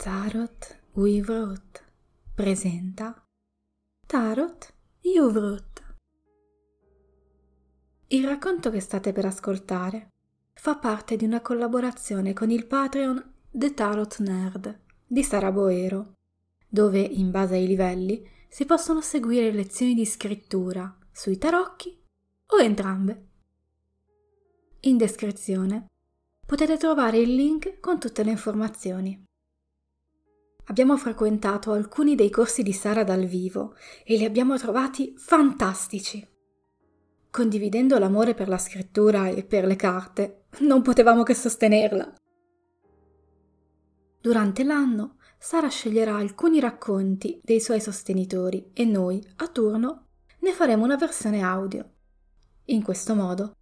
Tarot Uivrut presenta Tarot Uivrut. Il racconto che state per ascoltare fa parte di una collaborazione con il Patreon The Tarot Nerd di Sara Boero, dove, in base ai livelli, si possono seguire lezioni di scrittura sui tarocchi o entrambe. In descrizione potete trovare il link con tutte le informazioni. Abbiamo frequentato alcuni dei corsi di Sara dal vivo e li abbiamo trovati fantastici. Condividendo l'amore per la scrittura e per le carte, non potevamo che sostenerla. Durante l'anno, Sara sceglierà alcuni racconti dei suoi sostenitori e noi, a turno, ne faremo una versione audio. In questo modo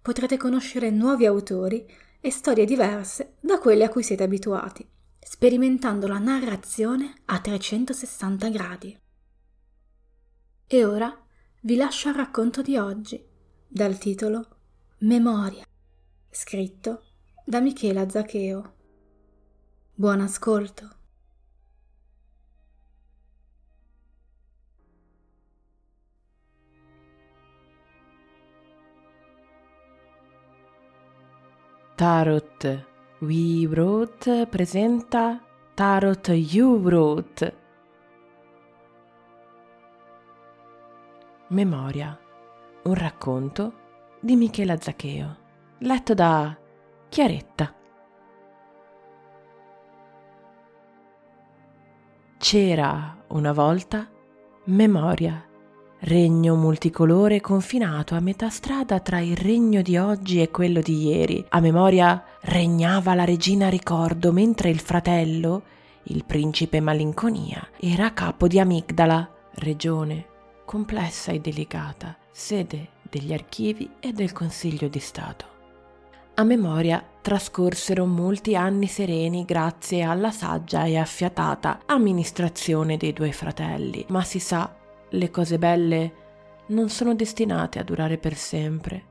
potrete conoscere nuovi autori e storie diverse da quelle a cui siete abituati, sperimentando la narrazione a 360 gradi. E ora vi lascio al racconto di oggi, dal titolo Memoria, scritto da Michela Zaccheo. Buon ascolto! Tarot Uivrut presenta Tarot Uivrut. Memoria, un racconto di Michela Zaccheo, letto da Chiaretta. C'era una volta Memoria, regno multicolore confinato a metà strada tra il regno di oggi e quello di ieri. A Memoria regnava la regina Ricordo, mentre il fratello, il principe Malinconia, era capo di Amigdala, regione complessa e delicata, sede degli archivi e del Consiglio di Stato. A Memoria trascorsero molti anni sereni grazie alla saggia e affiatata amministrazione dei due fratelli, ma si sa, le cose belle non sono destinate a durare per sempre.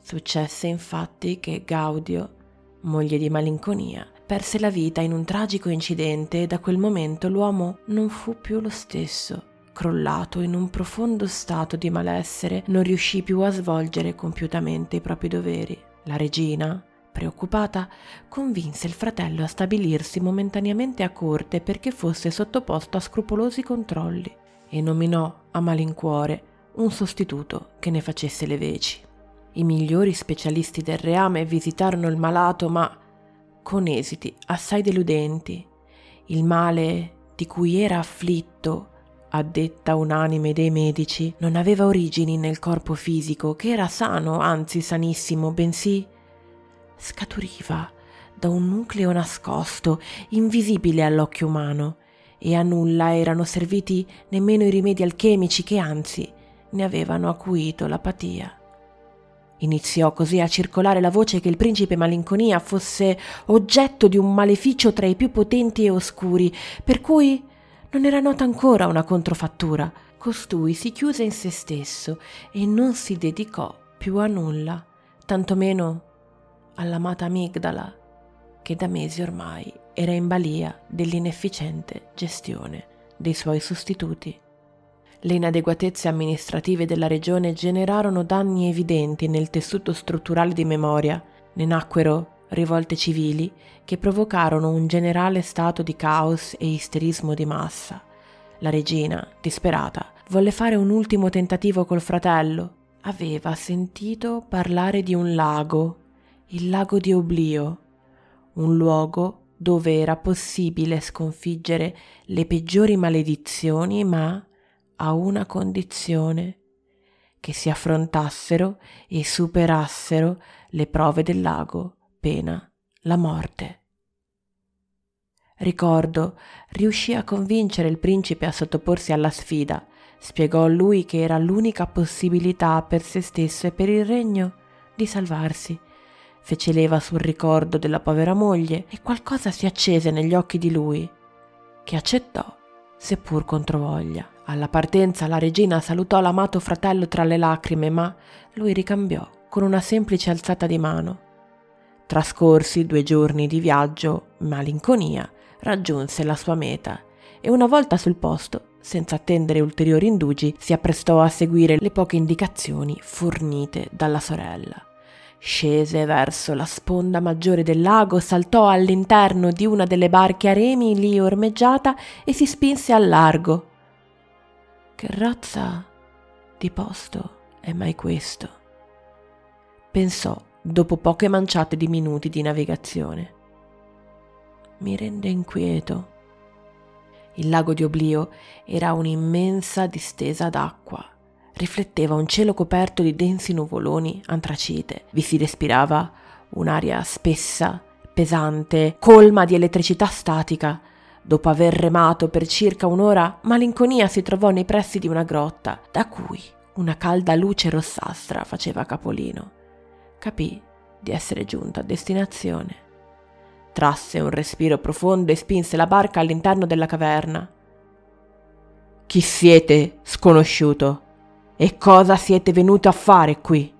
Successe infatti che Gaudio, moglie di Malinconia, perse la vita in un tragico incidente e da quel momento l'uomo non fu più lo stesso. Crollato in un profondo stato di malessere, non riuscì più a svolgere compiutamente i propri doveri. La regina, preoccupata, convinse il fratello a stabilirsi momentaneamente a corte perché fosse sottoposto a scrupolosi controlli e nominò a malincuore un sostituto che ne facesse le veci. I migliori specialisti del reame visitarono il malato, ma con esiti assai deludenti. Il male di cui era afflitto, a detta unanime dei medici, non aveva origini nel corpo fisico, che era sano, anzi sanissimo, bensì scaturiva da un nucleo nascosto, invisibile all'occhio umano, e a nulla erano serviti nemmeno i rimedi alchemici che anzi ne avevano acuito l'apatia. Iniziò così a circolare la voce che il principe Malinconia fosse oggetto di un maleficio tra i più potenti e oscuri, per cui non era nota ancora una controfattura. Costui si chiuse in se stesso e non si dedicò più a nulla, tantomeno all'amata Amigdala, che da mesi ormai era in balia dell'inefficiente gestione dei suoi sostituti. Le inadeguatezze amministrative della regione generarono danni evidenti nel tessuto strutturale di Memoria. Ne nacquero rivolte civili che provocarono un generale stato di caos e isterismo di massa. La regina, disperata, volle fare un ultimo tentativo col fratello. Aveva sentito parlare di un lago, il lago di Oblio, un luogo dove era possibile sconfiggere le peggiori maledizioni, ma a una condizione: che si affrontassero e superassero le prove del lago, pena la morte. Ricordo riuscì a convincere il principe a sottoporsi alla sfida. Spiegò a lui che era l'unica possibilità per se stesso e per il regno di salvarsi. Fece leva sul ricordo della povera moglie e qualcosa si accese negli occhi di lui, che accettò, seppur controvoglia. Alla partenza la regina salutò l'amato fratello tra le lacrime, ma lui ricambiò con una semplice alzata di mano. Trascorsi 2 giorni di viaggio, Malinconia raggiunse la sua meta e una volta sul posto, senza attendere ulteriori indugi, si apprestò a seguire le poche indicazioni fornite dalla sorella. Scese verso la sponda maggiore del lago, saltò all'interno di una delle barche a remi lì ormeggiata e si spinse al largo. Che razza di posto è mai questo? Pensò dopo poche manciate di minuti di navigazione. Mi rende inquieto. Il lago di Oblio era un'immensa distesa d'acqua. Rifletteva un cielo coperto di densi nuvoloni antracite. Vi si respirava un'aria spessa, pesante, colma di elettricità statica. Dopo aver remato per circa un'ora, Malinconia si trovò nei pressi di una grotta, da cui una calda luce rossastra faceva capolino. Capì di essere giunta a destinazione. Trasse un respiro profondo e spinse la barca all'interno della caverna. «Chi siete, sconosciuto? E cosa siete venuto a fare qui?»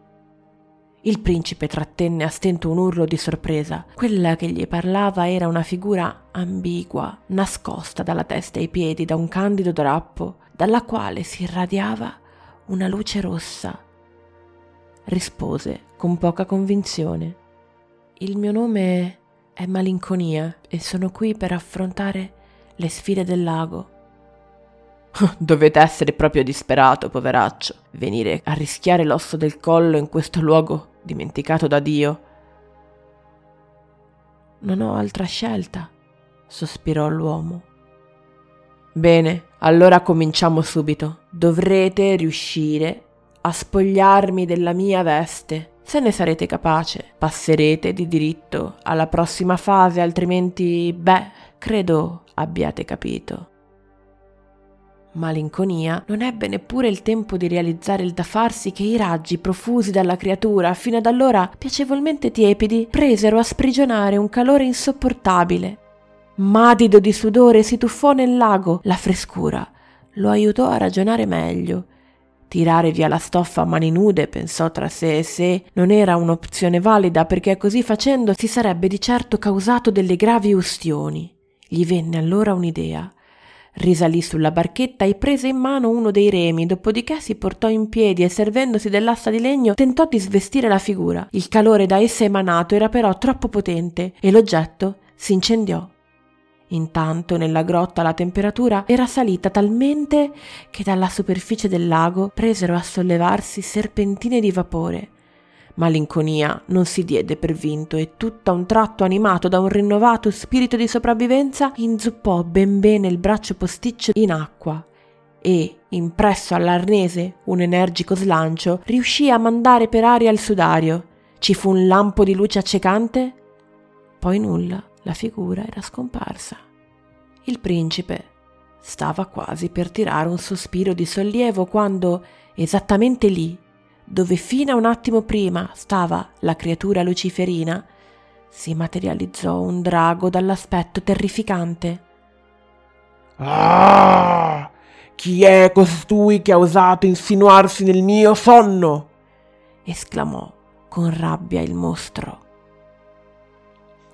Il principe trattenne a stento un urlo di sorpresa. Quella che gli parlava era una figura ambigua, nascosta dalla testa ai piedi da un candido drappo, dalla quale si irradiava una luce rossa. Rispose con poca convinzione. «Il mio nome è Malinconia e sono qui per affrontare le sfide del lago». Dovete essere proprio disperato, poveraccio, venire a rischiare l'osso del collo in questo luogo dimenticato da Dio. Non ho altra scelta, sospirò l'uomo. Bene, allora cominciamo subito. Dovrete riuscire a spogliarmi della mia veste. Se ne sarete capace, passerete di diritto alla prossima fase, altrimenti, credo abbiate capito. Malinconia non ebbe neppure il tempo di realizzare il da farsi che i raggi profusi dalla creatura, fino ad allora piacevolmente tiepidi, presero a sprigionare un calore insopportabile. Madido di sudore si tuffò nel lago. La frescura lo aiutò a ragionare meglio. Tirare via la stoffa a mani nude, pensò tra sé e sé, non era un'opzione valida perché così facendo si sarebbe di certo causato delle gravi ustioni. Gli venne allora un'idea. Risalì sulla barchetta e prese in mano uno dei remi, dopodiché si portò in piedi e servendosi dell'asta di legno tentò di svestire la figura. Il calore da essa emanato era però troppo potente e l'oggetto si incendiò. Intanto nella grotta la temperatura era salita talmente che dalla superficie del lago presero a sollevarsi serpentine di vapore. Malinconia non si diede per vinto e tutto a un tratto, animato da un rinnovato spirito di sopravvivenza, inzuppò ben bene il braccio posticcio in acqua e, impresso all'arnese un energico slancio, riuscì a mandare per aria il sudario. Ci fu un lampo di luce accecante, poi nulla, la figura era scomparsa. Il principe stava quasi per tirare un sospiro di sollievo quando, esattamente lì, dove fino a un attimo prima stava la creatura luciferina, si materializzò un drago dall'aspetto terrificante. «Ah! Chi è costui che ha osato insinuarsi nel mio sonno?» esclamò con rabbia il mostro.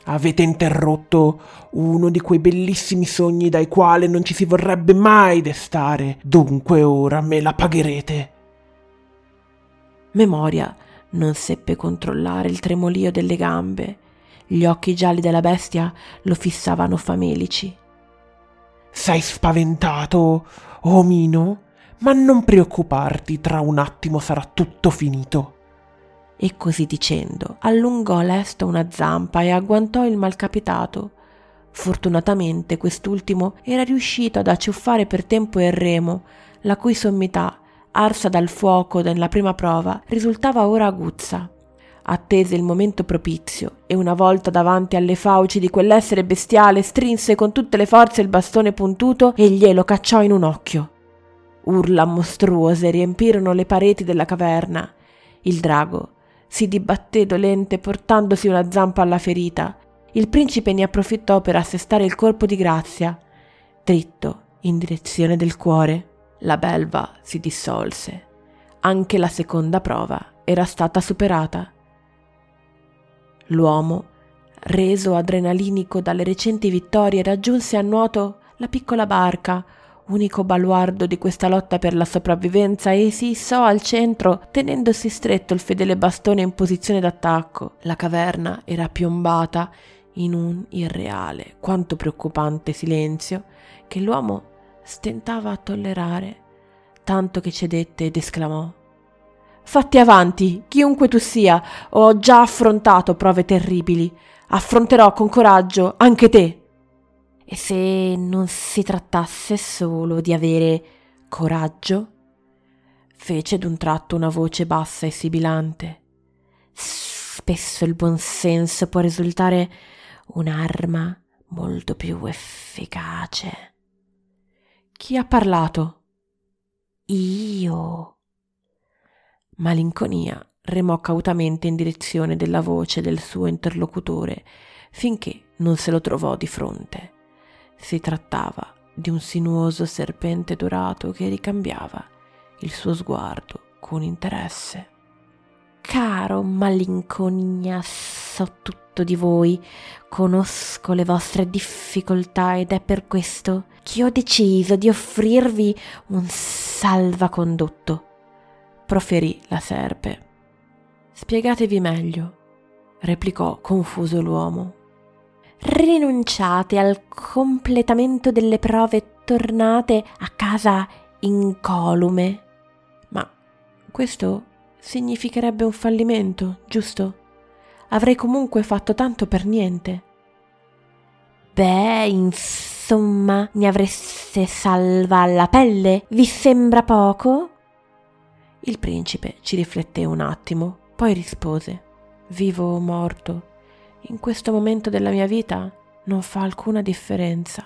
«Avete interrotto uno di quei bellissimi sogni dai quali non ci si vorrebbe mai destare, dunque ora me la pagherete!» Memoria non seppe controllare il tremolio delle gambe. Gli occhi gialli della bestia lo fissavano famelici. «Sei spaventato, omino? Ma non preoccuparti, tra un attimo sarà tutto finito!» E così dicendo, allungò lesto una zampa e agguantò il malcapitato. Fortunatamente quest'ultimo era riuscito ad acciuffare per tempo il remo, la cui sommità, arsa dal fuoco nella prima prova, risultava ora aguzza. Attese il momento propizio e una volta davanti alle fauci di quell'essere bestiale strinse con tutte le forze il bastone puntuto e glielo cacciò in un occhio. Urla mostruose riempirono le pareti della caverna. Il drago si dibatté dolente portandosi una zampa alla ferita. Il principe ne approfittò per assestare il colpo di grazia, dritto in direzione del cuore. La belva si dissolse. Anche la seconda prova era stata superata. L'uomo Reso adrenalinico dalle recenti vittorie, raggiunse a nuoto la piccola barca, unico baluardo di questa lotta per la sopravvivenza, e si issò al centro tenendosi stretto il fedele bastone in posizione d'attacco. La caverna era piombata in un irreale quanto preoccupante silenzio che l'uomo stentava a tollerare, tanto che cedette ed esclamò: «Fatti avanti, chiunque tu sia, ho già affrontato prove terribili, affronterò con coraggio anche te!» E se non si trattasse solo di avere coraggio? Fece d'un tratto una voce bassa e sibilante. Spesso il buonsenso può risultare un'arma molto più efficace. Chi ha parlato? Io. Malinconia remò cautamente in direzione della voce del suo interlocutore finché non se lo trovò di fronte. Si trattava di un sinuoso serpente dorato che ricambiava il suo sguardo con interesse. «Caro Malinconia, so tutto di voi, conosco le vostre difficoltà ed è per questo che ho deciso di offrirvi un salvacondotto», proferì la serpe. «Spiegatevi meglio», replicò confuso l'uomo. «Rinunciate al completamento delle prove e tornate a casa incolume». «Ma questo significherebbe un fallimento, giusto? Avrei comunque fatto tanto per niente». «Beh, insomma, ne avreste salva la pelle? Vi sembra poco?» Il principe ci rifletté un attimo, poi rispose: «Vivo o morto, in questo momento della mia vita non fa alcuna differenza».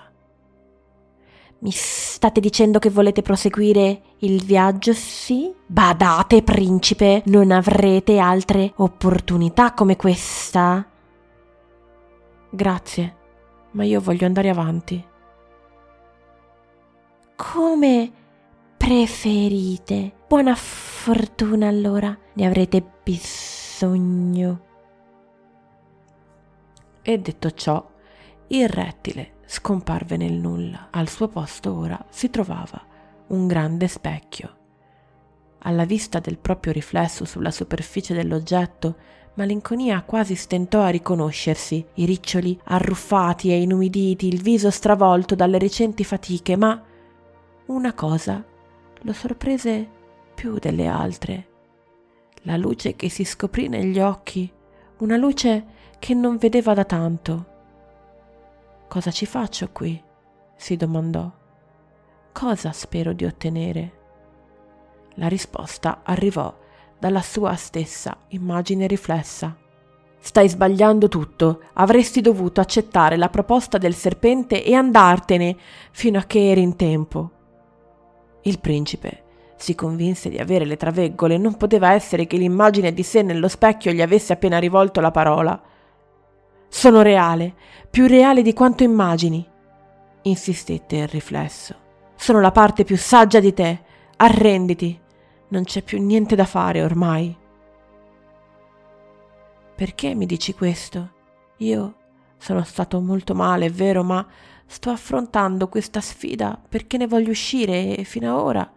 «Mi state dicendo che volete proseguire il viaggio, sì? Badate, principe, non avrete altre opportunità come questa». «Grazie, ma io voglio andare avanti». «Come preferite. Buona fortuna allora, ne avrete bisogno». E detto ciò, il rettile scomparve nel nulla. Al suo posto ora si trovava un grande specchio. Alla vista del proprio riflesso sulla superficie dell'oggetto, Malinconia quasi stentò a riconoscersi, i riccioli arruffati e inumiditi, il viso stravolto dalle recenti fatiche, ma una cosa lo sorprese più delle altre: la luce che si scoprì negli occhi, una luce che non vedeva da tanto. «Cosa ci faccio qui?» si domandò. «Cosa spero di ottenere?» La risposta arrivò dalla sua stessa immagine riflessa. «Stai sbagliando tutto, avresti dovuto accettare la proposta del serpente e andartene fino a che eri in tempo». Il principe si convinse di avere le traveggole, non poteva essere che l'immagine di sé nello specchio gli avesse appena rivolto la parola. «Sono reale, più reale di quanto immagini», insistette il riflesso. «Sono la parte più saggia di te, arrenditi, non c'è più niente da fare ormai». «Perché mi dici questo? Io sono stato molto male, è vero, ma sto affrontando questa sfida perché ne voglio uscire e fino ad ora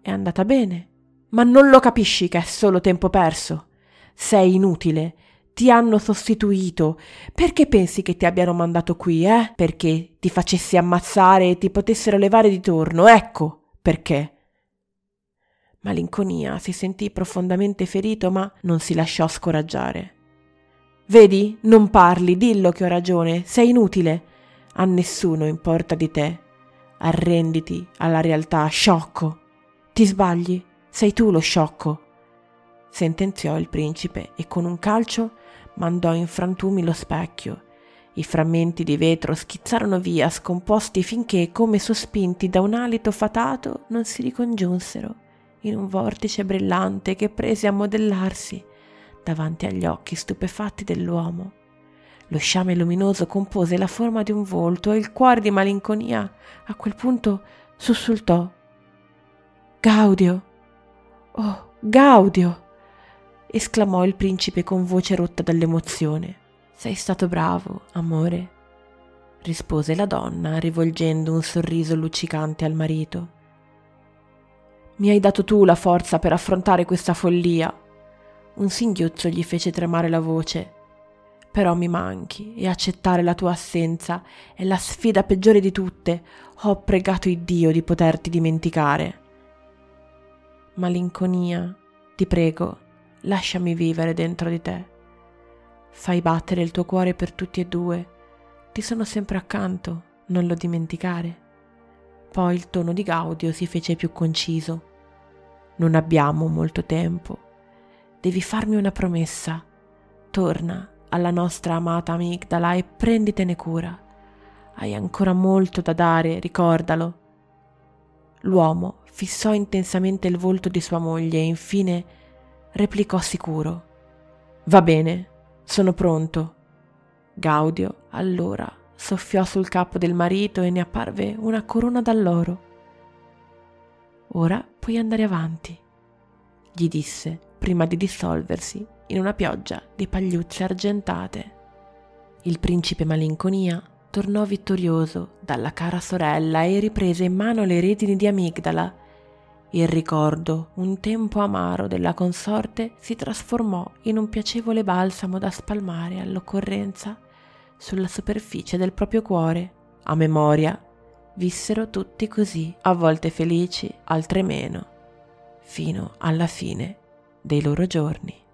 è andata bene». «Ma non lo capisci che è solo tempo perso? Sei inutile. Ti hanno sostituito. Perché pensi che ti abbiano mandato qui, eh? Perché ti facessi ammazzare e ti potessero levare di torno, ecco perché». Malinconia si sentì profondamente ferito, ma non si lasciò scoraggiare. «Vedi? Non parli, dillo che ho ragione, sei inutile. A nessuno importa di te. Arrenditi alla realtà, sciocco». «Ti sbagli, sei tu lo sciocco», sentenziò il principe e con un calcio mandò in frantumi lo specchio. I frammenti di vetro schizzarono via, scomposti, finché, come sospinti da un alito fatato, non si ricongiunsero in un vortice brillante che prese a modellarsi davanti agli occhi stupefatti dell'uomo. Lo sciame luminoso compose la forma di un volto e il cuore di Malinconia a quel punto sussultò: «Gaudio! Oh, Gaudio!» esclamò il principe con voce rotta dall'emozione. «Sei stato bravo, amore», rispose la donna rivolgendo un sorriso luccicante al marito. «Mi hai dato tu la forza per affrontare questa follia». Un singhiozzo gli fece tremare la voce. «Però mi manchi e accettare la tua assenza è la sfida peggiore di tutte. Ho pregato Iddio di poterti dimenticare». «Malinconia, ti prego, lasciami vivere dentro di te. Fai battere il tuo cuore per tutti e due. Ti sono sempre accanto, non lo dimenticare». Poi il tono di Gaudio si fece più conciso. «Non abbiamo molto tempo. Devi farmi una promessa. Torna alla nostra amata Amigdala e prenditene cura. Hai ancora molto da dare, ricordalo». L'uomo fissò intensamente il volto di sua moglie e infine replicò sicuro: «Va bene, sono pronto». Gaudio allora soffiò sul capo del marito e ne apparve una corona d'alloro. «Ora puoi andare avanti», gli disse prima di dissolversi in una pioggia di pagliuzze argentate. Il principe Malinconia tornò vittorioso dalla cara sorella e riprese in mano le redini di Amigdala. Il ricordo, un tempo amaro, della consorte si trasformò in un piacevole balsamo da spalmare all'occorrenza sulla superficie del proprio cuore. A memoria vissero tutti così, a volte felici, altre meno, fino alla fine dei loro giorni.